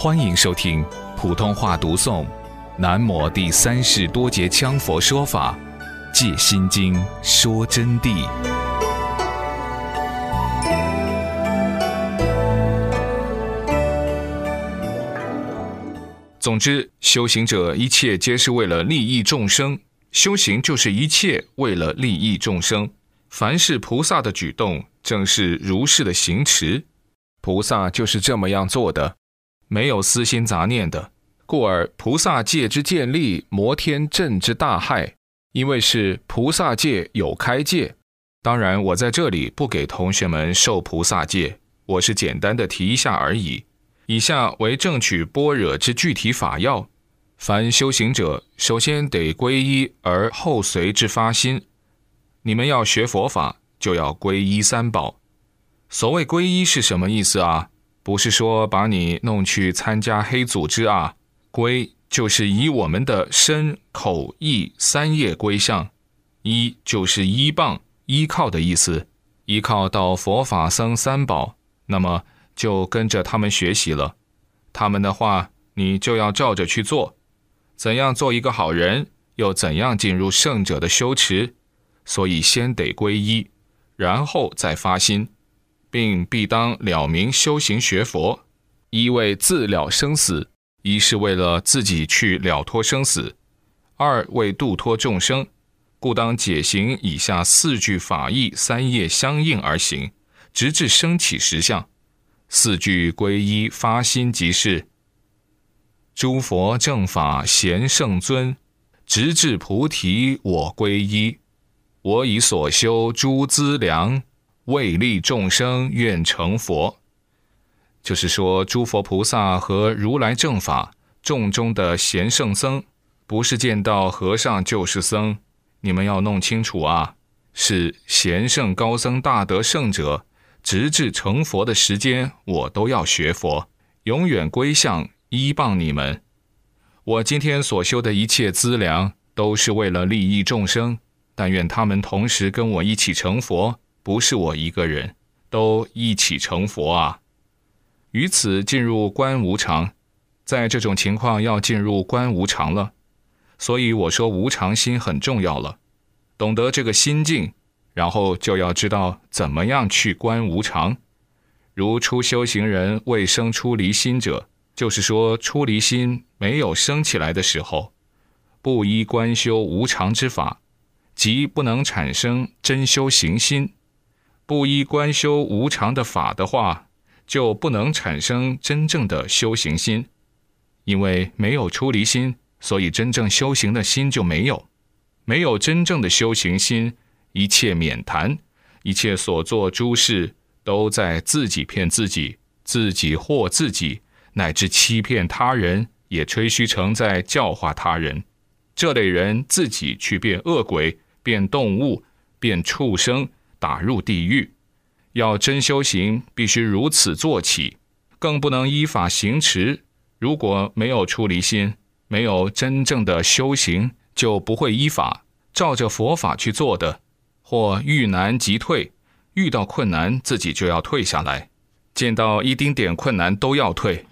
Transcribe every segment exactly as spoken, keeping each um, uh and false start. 欢迎收听普通话读诵《南摩第三世多杰羌佛说法藉心经说真谛》。总之，修行者一切皆是为了利益众生，修行就是一切为了利益众生。凡是菩萨的举动，正是如是的行持。菩萨就是这么样做的，没有私心杂念的，故而菩萨戒之建立，摩天阵之大害，因为是菩萨戒有开戒。当然，我在这里不给同学们受菩萨戒，我是简单的提一下而已。以下为正取般若之具体法要。凡修行者，首先得皈依，而后随之发心。你们要学佛法，就要皈依三宝。所谓皈依是什么意思啊？不是说把你弄去参加黑组织啊，皈就是以我们的身、口、意三业归向，依就是依傍、依靠的意思，依靠到佛法僧三宝，那么就跟着他们学习了。他们的话，你就要照着去做。怎样做一个好人，又怎样进入圣者的修持，所以先得皈依，然后再发心，并必当了明修行学佛。一为自了生死，一是为了自己去了脱生死；二为度脱众生，故当解行以下四句法义，三业相应而行，直至生起实相。四句皈依发心即是：诸佛正法贤圣尊，直至菩提我皈依。我以所修诸资粮，为利众生愿成佛。就是说，诸佛菩萨和如来正法众中的贤圣僧，不是见到和尚就是僧，你们要弄清楚啊，是贤圣高僧大德圣者，直至成佛的时间，我都要学佛，永远归向依傍你们。我今天所修的一切资粮，都是为了利益众生。但愿他们同时跟我一起成佛，不是我一个人，都一起成佛啊！于此进入观无常，在这种情况要进入观无常了，所以我说无常心很重要了。懂得这个心境，然后就要知道怎么样去观无常。如初修行人未生出离心者，就是说出离心没有生起来的时候，不依观修无常之法，即不能产生真修行心。不依观修无常的法的话，就不能产生真正的修行心。因为没有出离心，所以真正修行的心就没有。没有真正的修行心，一切免谈，一切所做诸事，都在自己骗自己，自己惑自己，乃至欺骗他人，也吹嘘成在教化他人。这类人自己去变恶鬼，变动物，变畜生，打入地狱。要真修行，必须如此做起，更不能依法行持。如果没有出离心，没有真正的修行，就不会依法照着佛法去做的，或遇难即退，遇到困难自己就要退下来，见到一丁点困难都要退，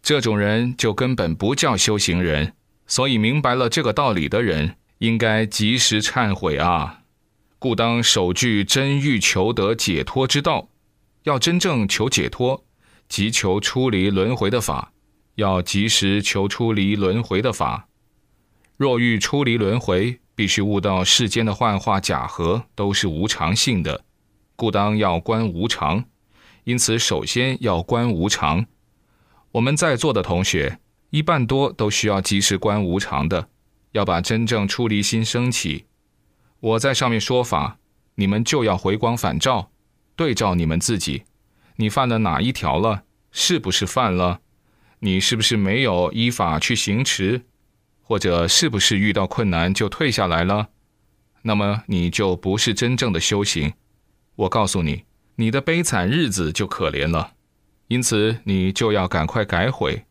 这种人就根本不叫修行人。所以明白了这个道理的人，应该及时忏悔啊！故当首句真欲求得解脱之道，要真正求解脱，即求出离轮回的法，要及时求出离轮回的法。若欲出离轮回，必须悟到世间的幻化假合都是无常性的，故当要观无常。因此首先要观无常。我们在座的同学一半多都需要及时观无常的，要把真正出离心升起。我在上面说法，你们就要回光返照，对照你们自己，你犯了哪一条了？是不是犯了？你是不是没有依法去行持？或者是不是遇到困难就退下来了？那么你就不是真正的修行。我告诉你，你的悲惨日子就可怜了。因此你就要赶快改悔，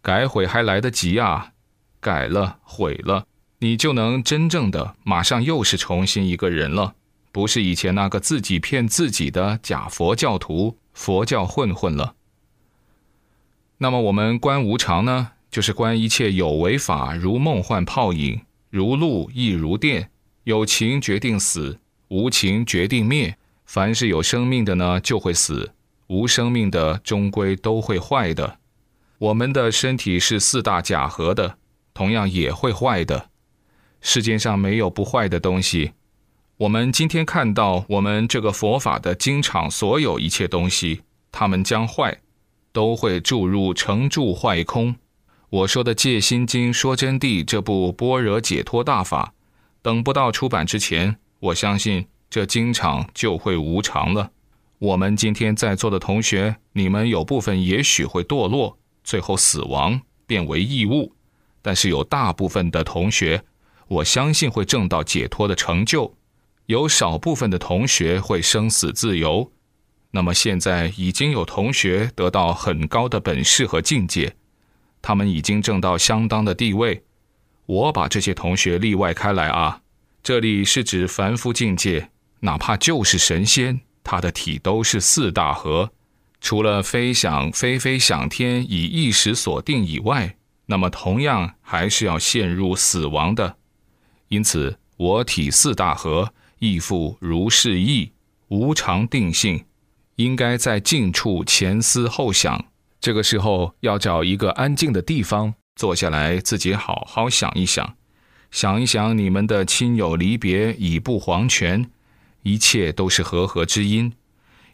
改悔还来得及啊！改了悔了，你就能真正的马上又是重新一个人了，不是以前那个自己骗自己的假佛教徒佛教混混了。那么我们观无常呢，就是观一切有为法如梦幻泡影，如露亦如电，有情决定死，无情决定灭。凡是有生命的呢就会死，无生命的终归都会坏的。我们的身体是四大假合的，同样也会坏的。世界上没有不坏的东西。我们今天看到我们这个佛法的经场所有一切东西，它们将坏，都会注入成住坏空。我说的《戒心经说真谛》这部般若解脱大法，等不到出版之前，我相信这经常就会无常了。我们今天在座的同学，你们有部分也许会堕落，最后死亡变为异物，但是有大部分的同学，我相信会证到解脱的成就，有少部分的同学会生死自由。那么现在已经有同学得到很高的本事和境界，他们已经证到相当的地位。我把这些同学例外开来啊，这里是指凡夫境界，哪怕就是神仙，他的体都是四大合，除了非想非非想天以意识所定以外，那么同样还是要陷入死亡的。因此我体四大合，亦复如是意，无常定性，应该在近处前思后想。这个时候要找一个安静的地方坐下来，自己好好想一想，想一想你们的亲友离别已不黄泉，一切都是和合之因。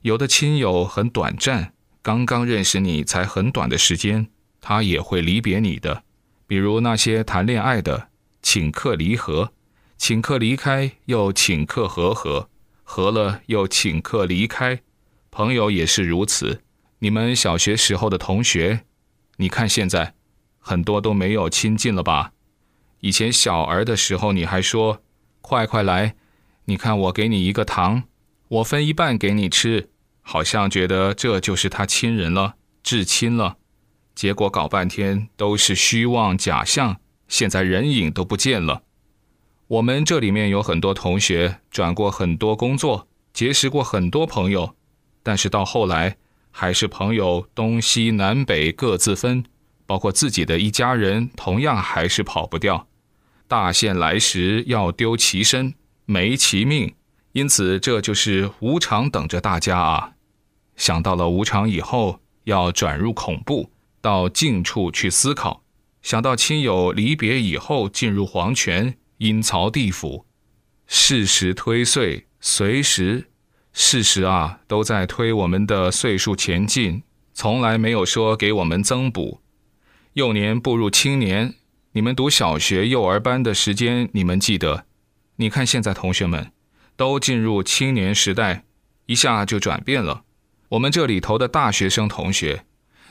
有的亲友很短暂，刚刚认识你才很短的时间，他也会离别你的。比如那些谈恋爱的，请客离合，请客离开又请客和合，合了又请客离开。朋友也是如此。你们小学时候的同学，你看现在很多都没有亲近了吧？以前小儿的时候你还说，快快来，你看我给你一个糖，我分一半给你吃，好像觉得这就是他亲人了，至亲了。结果搞半天都是虚妄假象，现在人影都不见了。我们这里面有很多同学转过很多工作，结识过很多朋友，但是到后来还是朋友东西南北各自分，包括自己的一家人同样还是跑不掉。大限来时要丢其身，没其命。因此这就是无常等着大家啊。想到了无常以后，要转入恐怖，到近处去思考。想到亲友离别以后进入黄泉，阴曹地府，适时推岁，随时事实啊，都在推我们的岁数前进，从来没有说给我们增补。幼年步入青年，你们读小学幼儿班的时间，你们记得。你看现在同学们，都进入青年时代，一下就转变了。我们这里头的大学生同学，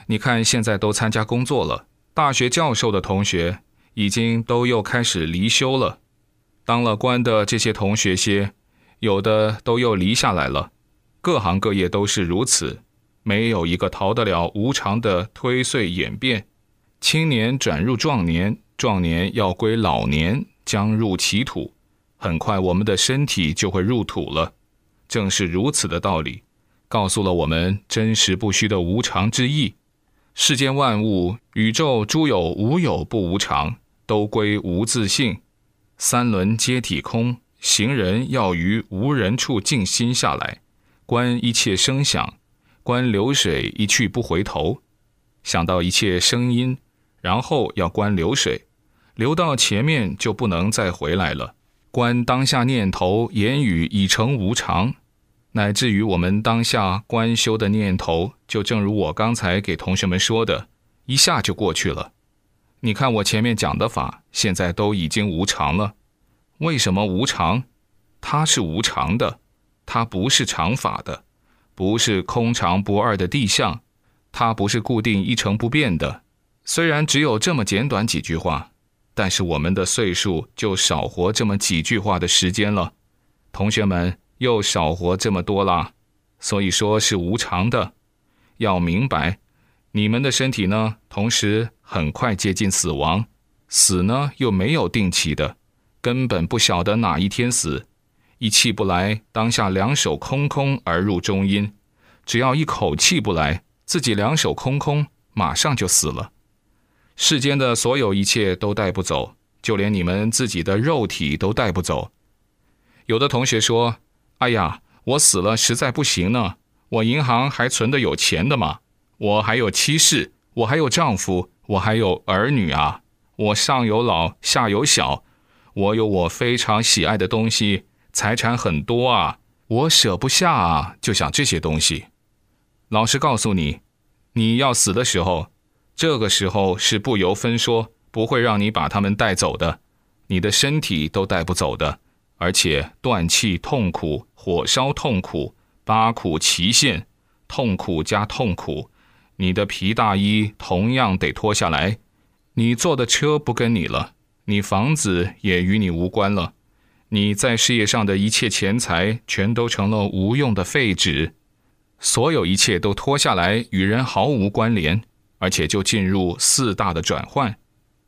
你看现在都参加工作了，大学教授的同学，已经都又开始离休了。当了官的这些同学些，有的都又离下来了，各行各业都是如此，没有一个逃得了无常的推岁演变。青年转入壮年，壮年要归老年，将入其土，很快我们的身体就会入土了。正是如此的道理，告诉了我们真实不虚的无常之意。世间万物，宇宙诸有无有不无常，都归无自性，三轮皆体空。行人要于无人处静心下来，观一切声响，观流水一去不回头。想到一切声音，然后要观流水，流到前面就不能再回来了。观当下念头言语已成无常，乃至于我们当下观修的念头，就正如我刚才给同学们说的，一下就过去了。你看我前面讲的法，现在都已经无常了。为什么无常？它是无常的，它不是常法的，不是空常不二的地相，它不是固定一成不变的。虽然只有这么简短几句话，但是我们的岁数就少活这么几句话的时间了，同学们又少活这么多啦，所以说是无常的。要明白，你们的身体呢，同时很快接近死亡，死呢又没有定期的。根本不晓得哪一天死，一气不来，当下两手空空而入中阴。只要一口气不来，自己两手空空，马上就死了。世间的所有一切都带不走，就连你们自己的肉体都带不走。有的同学说，哎呀，我死了实在不行呢，我银行还存的有钱的嘛，我还有妻室，我还有丈夫，我还有儿女啊，我上有老下有小，我有我非常喜爱的东西，财产很多啊，我舍不下啊，就想这些东西。老师告诉你，你要死的时候，这个时候是不由分说，不会让你把它们带走的，你的身体都带不走的，而且断气痛苦，火烧痛苦，八苦齐现，痛苦加痛苦，你的皮大衣同样得脱下来，你坐的车不跟你了，你房子也与你无关了，你在事业上的一切钱财全都成了无用的废纸，所有一切都脱下来，与人毫无关联，而且就进入四大的转换。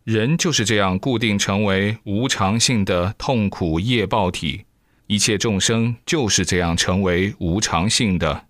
人就是这样固定成为无常性的痛苦业报体，一切众生就是这样成为无常性的